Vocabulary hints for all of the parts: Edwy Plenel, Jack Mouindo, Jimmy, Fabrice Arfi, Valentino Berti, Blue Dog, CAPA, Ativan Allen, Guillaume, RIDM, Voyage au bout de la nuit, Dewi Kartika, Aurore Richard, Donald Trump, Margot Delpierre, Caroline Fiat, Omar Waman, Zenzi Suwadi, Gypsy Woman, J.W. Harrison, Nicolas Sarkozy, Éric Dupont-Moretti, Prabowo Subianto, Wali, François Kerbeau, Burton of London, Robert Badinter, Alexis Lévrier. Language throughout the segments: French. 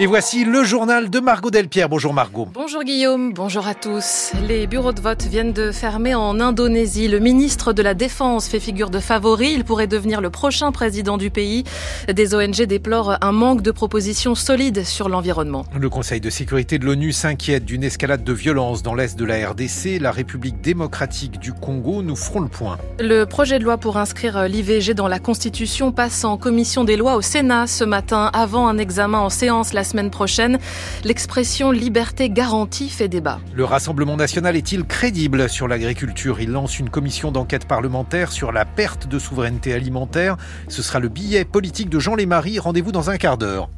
Et voici le journal de Margot Delpierre. Bonjour Margot. Bonjour Guillaume, bonjour à tous. Les bureaux de vote viennent de fermer en Indonésie. Le ministre de la Défense fait figure de favori. Il pourrait devenir le prochain président du pays. Des ONG déplorent un manque de propositions solides sur l'environnement. Le Conseil de sécurité de l'ONU s'inquiète d'une escalade de violence dans l'est de la RDC. La République démocratique du Congo, nous ferons le point. Le projet de loi pour inscrire l'IVG dans la Constitution passe en commission des lois au Sénat ce matin avant un examen en séance la semaine prochaine. L'expression « liberté garantie » fait débat. Le Rassemblement national est-il crédible sur l'agriculture ? Il lance une commission d'enquête parlementaire sur la perte de souveraineté alimentaire. Ce sera le billet politique de Jean Lémarie. Rendez-vous dans un quart d'heure.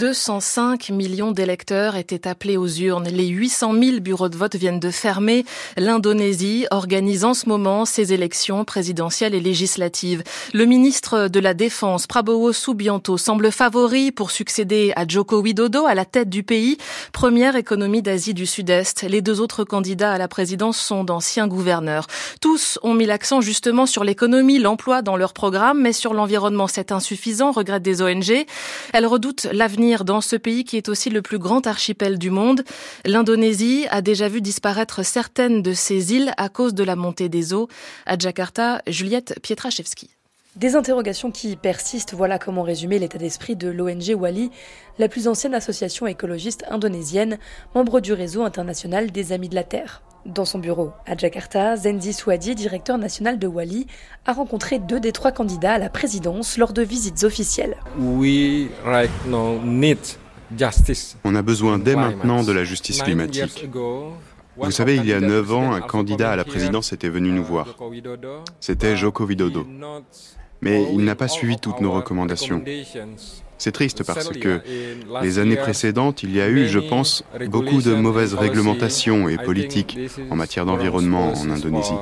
205 millions d'électeurs étaient appelés aux urnes. Les 800 000 bureaux de vote viennent de fermer. L'Indonésie organise en ce moment ses élections présidentielles et législatives. Le ministre de la Défense, Prabowo Subianto, semble favori pour succéder à Joko Widodo à la tête du pays, première économie d'Asie du Sud-Est. Les deux autres candidats à la présidence sont d'anciens gouverneurs. Tous ont mis l'accent justement sur l'économie, l'emploi dans leur programme, mais sur l'environnement, c'est insuffisant, regrette des ONG. Elles redoutent l'avenir dans ce pays qui est aussi le plus grand archipel du monde. L'Indonésie a déjà vu disparaître certaines de ses îles à cause de la montée des eaux. À Jakarta, Juliette Pietraszewski. Des interrogations qui persistent, voilà comment résumer l'état d'esprit de l'ONG Wali, la plus ancienne association écologiste indonésienne, membre du réseau international des Amis de la Terre. Dans son bureau à Jakarta, Zenzi Suwadi, directeur national de Wali, a rencontré 2 des 3 candidats à la présidence lors de visites officielles. We right now need justice. On a besoin dès maintenant de la justice climatique. Vous savez, il y a 9 ans, un candidat à la présidence était venu nous voir. C'était Joko Widodo. Mais il n'a pas suivi toutes nos recommandations. C'est triste parce que les années précédentes, il y a eu, je pense, beaucoup de mauvaises réglementations et politiques en matière d'environnement en Indonésie.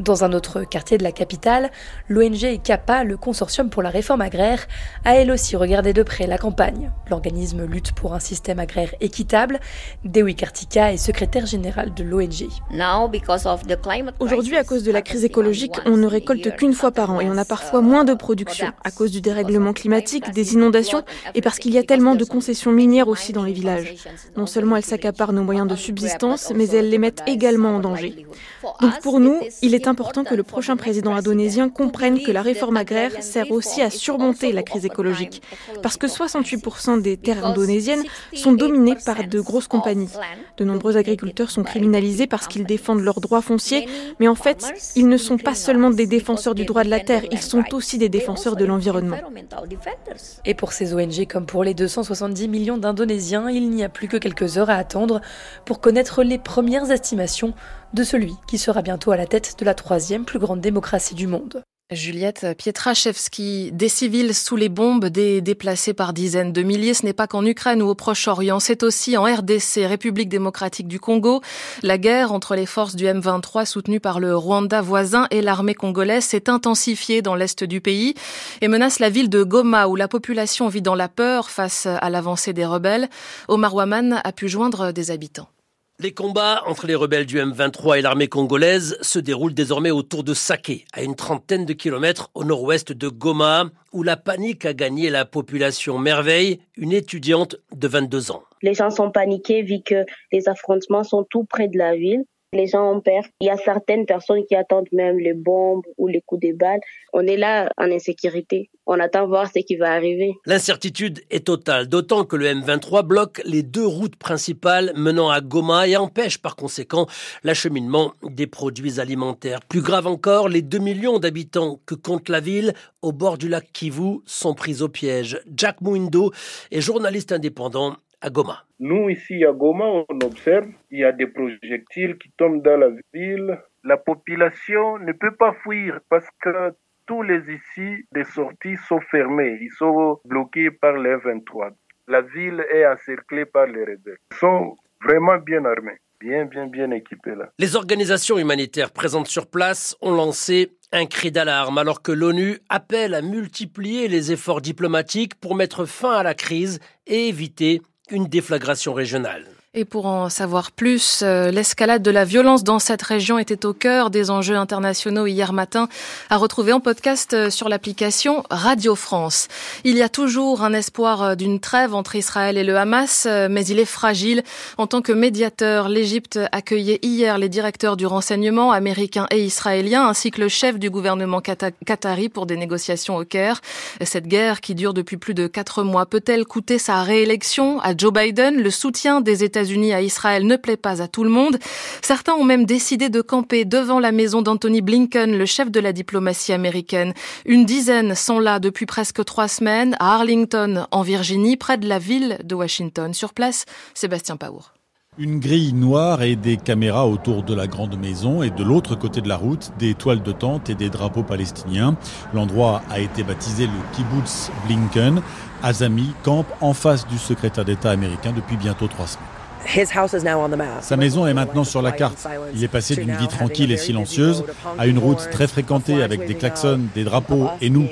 Dans un autre quartier de la capitale, l'ONG CAPA, le Consortium pour la réforme agraire, a elle aussi regardé de près la campagne. L'organisme lutte pour un système agraire équitable. Dewi Kartika est secrétaire générale de l'ONG. Aujourd'hui, à cause de la crise écologique, on ne récolte qu'une fois par an et on a parfois moins de production à cause du dérèglement climatique, des inondations et parce qu'il y a tellement de concessions minières aussi dans les villages. Non seulement elles s'accaparent nos moyens de subsistance, mais elles les mettent également en danger. Donc pour nous, il est important que le prochain président indonésien comprenne que la réforme agraire sert aussi à surmonter la crise écologique, parce que 68% des terres indonésiennes sont dominées par de grosses compagnies. De nombreux agriculteurs sont criminalisés parce qu'ils défendent leurs droits fonciers, mais en fait, ils ne sont pas seulement des défenseurs du droit de la terre, ils sont aussi des défenseurs de l'environnement. Et pour ces ONG comme pour les 270 millions d'Indonésiens, il n'y a plus que quelques heures à attendre pour connaître les premières estimations de celui qui sera bientôt à la tête de la 3e plus grande démocratie du monde. Juliette Pietraszewski, des civils sous les bombes, des déplacés par dizaines de milliers, ce n'est pas qu'en Ukraine ou au Proche-Orient, c'est aussi en RDC, République démocratique du Congo. La guerre entre les forces du M23 soutenues par le Rwanda voisin et l'armée congolaise s'est intensifiée dans l'est du pays et menace la ville de Goma où la population vit dans la peur face à l'avancée des rebelles. Omar Waman a pu joindre des habitants. Les combats entre les rebelles du M23 et l'armée congolaise se déroulent désormais autour de Saké, à une 30aine de kilomètres au nord-ouest de Goma, où la panique a gagné la population. Merveille, une étudiante de 22 ans. Les gens sont paniqués vu que les affrontements sont tout près de la ville. Les gens en perdent. Il y a certaines personnes qui attendent même les bombes ou les coups de balles. On est là en insécurité. On attend voir ce qui va arriver. L'incertitude est totale, d'autant que le M23 bloque les 2 routes principales menant à Goma et empêche par conséquent l'acheminement des produits alimentaires. Plus grave encore, les 2 millions d'habitants que compte la ville au bord du lac Kivu sont pris au piège. Jack Mouindo est journaliste indépendant à Goma. Nous, ici à Goma, on observe, il y a des projectiles qui tombent dans la ville. La population ne peut pas fuir parce que tous les ici, des sorties sont fermées. Ils sont bloqués par les 23. La ville est encerclée par les rebelles. Ils sont vraiment bien armés, bien équipés là. Les organisations humanitaires présentes sur place ont lancé un cri d'alarme alors que l'ONU appelle à multiplier les efforts diplomatiques pour mettre fin à la crise et éviter une déflagration régionale. Et pour en savoir plus, l'escalade de la violence dans cette région était au cœur des enjeux internationaux hier matin, à retrouver en podcast sur l'application Radio France. Il y a toujours un espoir d'une trêve entre Israël et le Hamas, mais il est fragile. En tant que médiateur, l'Égypte accueillait hier les directeurs du renseignement américain et israélien, ainsi que le chef du gouvernement qatari pour des négociations au Caire. Cette guerre, qui dure depuis plus de 4 mois, peut-elle coûter sa réélection à Joe Biden? Le soutien des États-Unis à Israël ne plaît pas à tout le monde. Certains ont même décidé de camper devant la maison d'Anthony Blinken, le chef de la diplomatie américaine. Une dizaine sont là depuis presque 3 semaines à Arlington, en Virginie, près de la ville de Washington. Sur place, Sébastien Pauw. Une grille noire et des caméras autour de la grande maison et de l'autre côté de la route, des toiles de tente et des drapeaux palestiniens. L'endroit a été baptisé le Kibbutz Blinken. Azami campe en face du secrétaire d'État américain depuis bientôt 3 semaines. Sa maison est maintenant sur la carte. Il est passé d'une vie tranquille et silencieuse à une route très fréquentée avec des klaxons, des drapeaux et nous.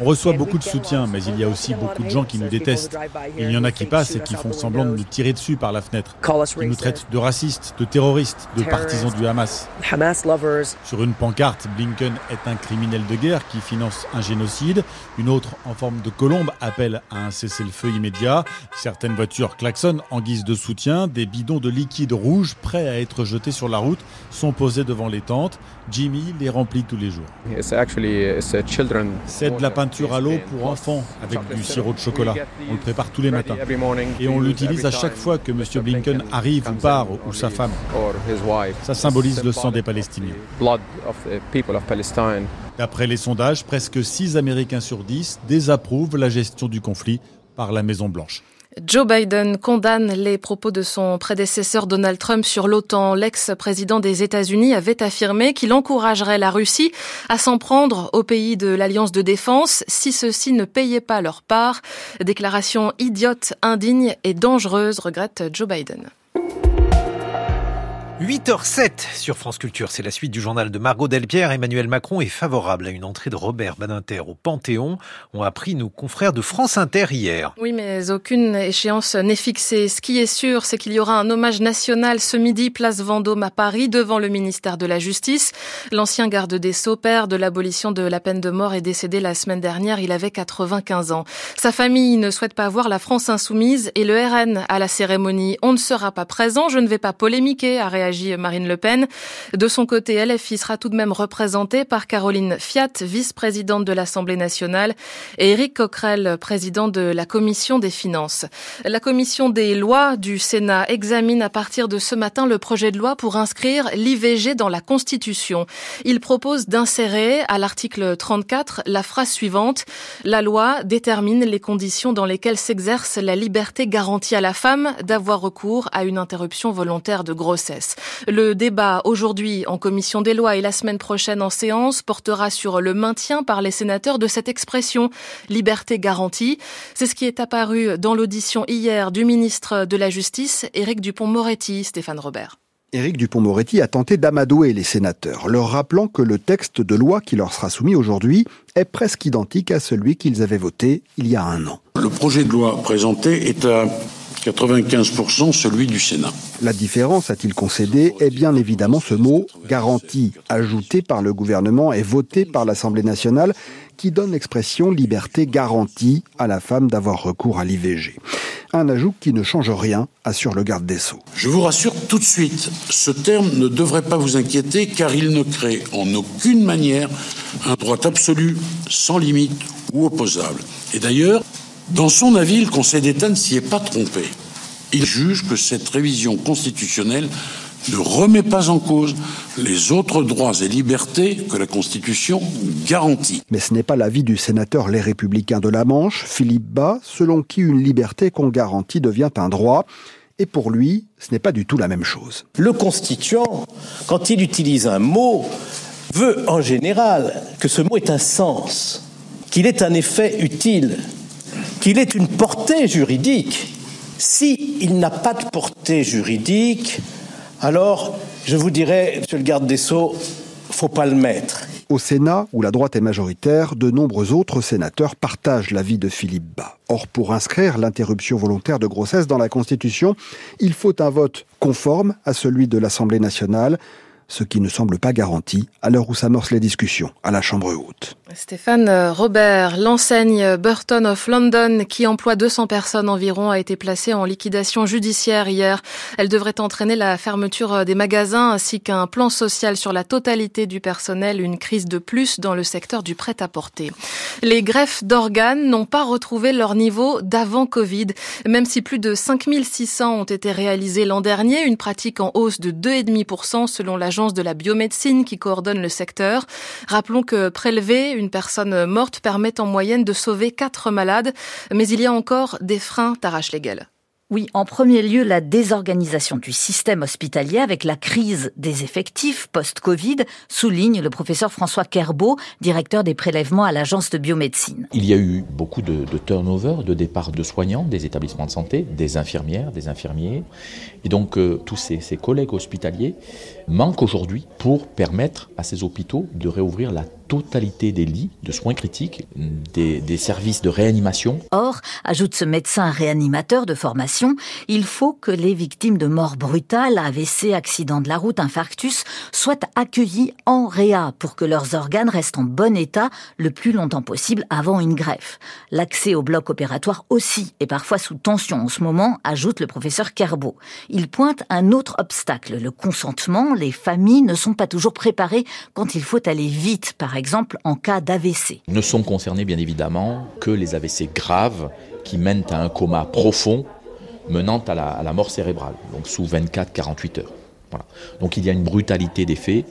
On reçoit beaucoup de soutien, mais il y a aussi beaucoup de gens qui nous détestent. Il y en a qui passent et qui font semblant de nous tirer dessus par la fenêtre. Ils nous traitent de racistes, de terroristes, de partisans du Hamas. Sur une pancarte, Blinken est un criminel de guerre qui finance un génocide. Une autre, en forme de colombe, appelle à un cessez-le-feu immédiat. Certaines voitures klaxonnent en guise de soutien. Des bidons de liquide rouge prêts à être jetés sur la route sont posés devant les tentes. Jimmy les remplit tous les jours. C'est de la peinture à l'eau pour enfants avec du sirop de chocolat. On le prépare tous les matins. Et on l'utilise à chaque fois que M. Blinken arrive ou part, ou sa femme. Ça symbolise le sang des Palestiniens. D'après les sondages, presque 6 Américains sur 10 désapprouvent la gestion du conflit par la Maison-Blanche. Joe Biden condamne les propos de son prédécesseur Donald Trump sur l'OTAN. L'ex-président des États-Unis avait affirmé qu'il encouragerait la Russie à s'en prendre aux pays de l'Alliance de défense si ceux-ci ne payaient pas leur part. Déclaration idiote, indigne et dangereuse, regrette Joe Biden. 8h07 sur France Culture, c'est la suite du journal de Margot Delpierre. Emmanuel Macron est favorable à une entrée de Robert Badinter au Panthéon, ont appris nos confrères de France Inter hier. Oui, mais aucune échéance n'est fixée. Ce qui est sûr, c'est qu'il y aura un hommage national ce midi, place Vendôme à Paris, devant le ministère de la Justice. L'ancien garde des Sceaux, père de l'abolition de la peine de mort, est décédé la semaine dernière. Il avait 95 ans. Sa famille ne souhaite pas voir la France insoumise et le RN à la cérémonie. On ne sera pas présent, je ne vais pas polémiquer, a réagi Marine Le Pen. De son côté, LFI sera tout de même représentée par Caroline Fiat, vice-présidente de l'Assemblée nationale, et Éric Coquerel, président de la Commission des finances. La Commission des lois du Sénat examine à partir de ce matin le projet de loi pour inscrire l'IVG dans la Constitution. Il propose d'insérer à l'article 34 la phrase suivante : la loi détermine les conditions dans lesquelles s'exerce la liberté garantie à la femme d'avoir recours à une interruption volontaire de grossesse. Le débat aujourd'hui en commission des lois et la semaine prochaine en séance portera sur le maintien par les sénateurs de cette expression « liberté garantie ». C'est ce qui est apparu dans l'audition hier du ministre de la Justice, Éric Dupont-Moretti, Stéphane Robert. Éric Dupont-Moretti a tenté d'amadouer les sénateurs, leur rappelant que le texte de loi qui leur sera soumis aujourd'hui est presque identique à celui qu'ils avaient voté il y a 1 an. Le projet de loi présenté est à 95% celui du Sénat. La différence, a-t-il concédé, est bien évidemment ce mot « garantie », ajouté par le gouvernement et voté par l'Assemblée nationale, qui donne l'expression « liberté garantie » à la femme d'avoir recours à l'IVG. Un ajout qui ne change rien, assure le garde des Sceaux. Je vous rassure tout de suite, ce terme ne devrait pas vous inquiéter, car il ne crée en aucune manière un droit absolu, sans limite ou opposable. Et d'ailleurs, dans son avis, le Conseil d'État ne s'y est pas trompé. Il juge que cette révision constitutionnelle ne remet pas en cause les autres droits et libertés que la Constitution garantit. Mais ce n'est pas l'avis du sénateur Les Républicains de la Manche, Philippe Bas, selon qui une liberté qu'on garantit devient un droit. Et pour lui, ce n'est pas du tout la même chose. Le constituant, quand il utilise un mot, veut en général que ce mot ait un sens, qu'il ait un effet utile, qu'il ait une portée juridique. S'il n'a pas de portée juridique, alors je vous dirais, monsieur le garde des Sceaux, faut pas le mettre. Au Sénat, où la droite est majoritaire, de nombreux autres sénateurs partagent l'avis de Philippe Bas. Or, pour inscrire l'interruption volontaire de grossesse dans la Constitution, il faut un vote conforme à celui de l'Assemblée nationale, ce qui ne semble pas garanti à l'heure où s'amorcent les discussions à la Chambre haute. Stéphane Robert, l'enseigne Burton of London, qui emploie 200 personnes environ, a été placée en liquidation judiciaire hier. Elle devrait entraîner la fermeture des magasins ainsi qu'un plan social sur la totalité du personnel, une crise de plus dans le secteur du prêt-à-porter. Les greffes d'organes n'ont pas retrouvé leur niveau d'avant Covid, même si plus de 5600 ont été réalisés l'an dernier, une pratique en hausse de 2,5% selon l'Agence de la biomédecine qui coordonne le secteur. Rappelons que prélever une personne morte permet en moyenne de sauver 4 malades, mais il y a encore des freins, Tarache Legel. Oui, en premier lieu, la désorganisation du système hospitalier avec la crise des effectifs post-Covid, souligne le professeur François Kerbeau, directeur des prélèvements à l'Agence de biomédecine. Il y a eu beaucoup de turnover, de départ de soignants, des établissements de santé, des infirmières, des infirmiers. Et donc, tous ces collègues hospitaliers manquent aujourd'hui pour permettre à ces hôpitaux de réouvrir la totalité des lits de soins critiques, des services de réanimation. Or, ajoute ce médecin réanimateur de formation, il faut que les victimes de morts brutales, AVC, accident de la route, infarctus, soient accueillies en réa pour que leurs organes restent en bon état le plus longtemps possible avant une greffe. L'accès au bloc opératoire aussi est parfois sous tension en ce moment, ajoute le professeur Kerbeau. Il pointe un autre obstacle, le consentement. Les familles ne sont pas toujours préparées quand il faut aller vite, par exemple en cas d'AVC. Ne sont concernés bien évidemment que les AVC graves qui mènent à un coma profond menant à la mort cérébrale, donc sous 24-48 heures. Voilà. Donc il y a une brutalité des faits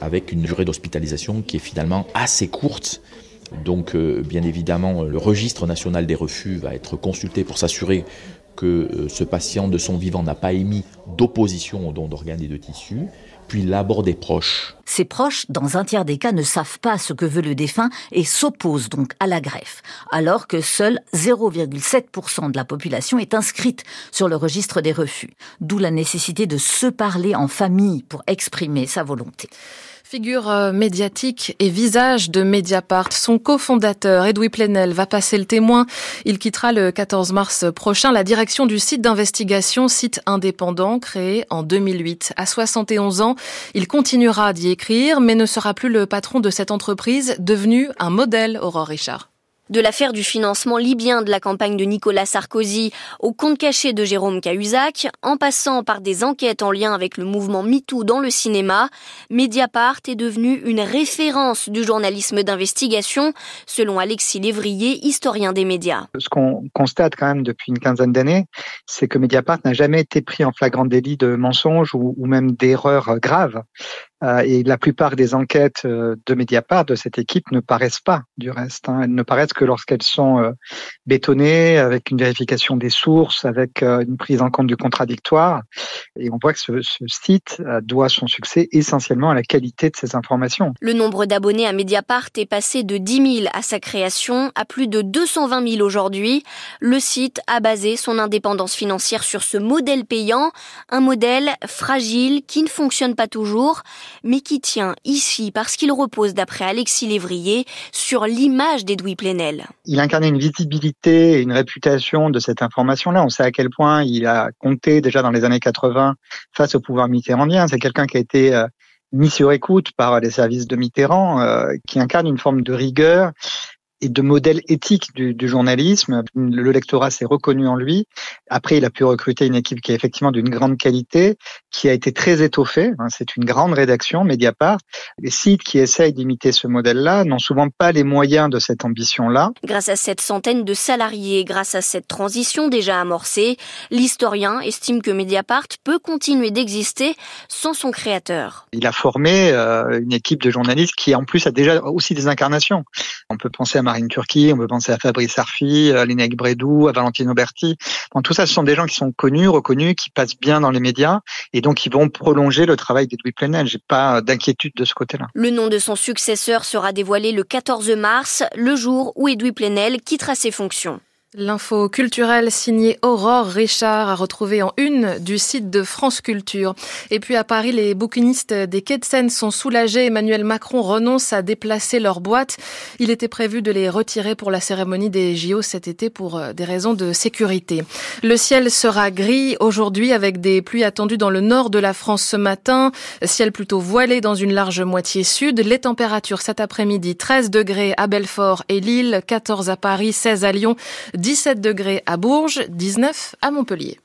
avec une durée d'hospitalisation qui est finalement assez courte. Donc bien évidemment le registre national des refus va être consulté pour s'assurer que ce patient de son vivant n'a pas émis d'opposition au don d'organes et de tissus, puis l'abord des proches. Ces proches, dans un tiers des cas, ne savent pas ce que veut le défunt et s'opposent donc à la greffe, alors que seul 0,7% de la population est inscrite sur le registre des refus. D'où la nécessité de se parler en famille pour exprimer sa volonté. Figure médiatique et visage de Mediapart, son cofondateur Edwy Plenel va passer le témoin. Il quittera le 14 mars prochain la direction du site d'investigation, site indépendant créé en 2008. À 71 ans, il continuera d'y écrire, mais ne sera plus le patron de cette entreprise, devenue un modèle, Aurore Richard. De l'affaire du financement libyen de la campagne de Nicolas Sarkozy au compte caché de Jérôme Cahuzac, en passant par des enquêtes en lien avec le mouvement MeToo dans le cinéma, Mediapart est devenue une référence du journalisme d'investigation, selon Alexis Lévrier, historien des médias. Ce qu'on constate quand même depuis une quinzaine d'années, c'est que Mediapart n'a jamais été pris en flagrant délit de mensonge ou même d'erreur grave. Et la plupart des enquêtes de Mediapart, de cette équipe, ne paraissent pas du reste. Elles ne paraissent que lorsqu'elles sont bétonnées, avec une vérification des sources, avec une prise en compte du contradictoire. Et on voit que ce site doit son succès essentiellement à la qualité de ses informations. Le nombre d'abonnés à Mediapart est passé de 10 000 à sa création à plus de 220 000 aujourd'hui. Le site a basé son indépendance financière sur ce modèle payant, un modèle fragile qui ne fonctionne pas toujours, mais qui tient ici parce qu'il repose, d'après Alexis Lévrier, sur l'image d'Edwy Plenel. Il incarnait une visibilité et une réputation de cette information-là. On sait à quel point il a compté déjà dans les années 80 face au pouvoir mitterrandien. C'est quelqu'un qui a été mis sur écoute par les services de Mitterrand, qui incarne une forme de rigueur et de modèle éthique du journalisme. Le lectorat s'est reconnu en lui. Après, il a pu recruter une équipe qui est effectivement d'une grande qualité, qui a été très étoffée. C'est une grande rédaction, Mediapart. Les sites qui essayent d'imiter ce modèle-là n'ont souvent pas les moyens de cette ambition-là. Grâce à cette centaine de salariés, grâce à cette transition déjà amorcée, l'historien estime que Mediapart peut continuer d'exister sans son créateur. Il a formé une équipe de journalistes qui, en plus, a déjà aussi des incarnations. On peut penser à Marine Turquie, on peut penser à Fabrice Arfi, à Lénaïque Brédoux, à Valentino Berti. Bon, tout ça, ce sont des gens qui sont connus, reconnus, qui passent bien dans les médias et donc qui vont prolonger le travail d'Edwy Plenel. J'ai pas d'inquiétude de ce côté-là. Le nom de son successeur sera dévoilé le 14 mars, le jour où Edwy Plenel quittera ses fonctions. L'info culturelle signée Aurore Richard à retrouver en une du site de France Culture. Et puis à Paris, les bouquinistes des quais de Seine sont soulagés. Emmanuel Macron renonce à déplacer leurs boîtes. Il était prévu de les retirer pour la cérémonie des JO cet été pour des raisons de sécurité. Le ciel sera gris aujourd'hui avec des pluies attendues dans le nord de la France ce matin. Ciel plutôt voilé dans une large moitié sud. Les températures cet après-midi, 13 degrés à Belfort et Lille, 14 à Paris, 16 à Lyon, 17 degrés à Bourges, 19 à Montpellier.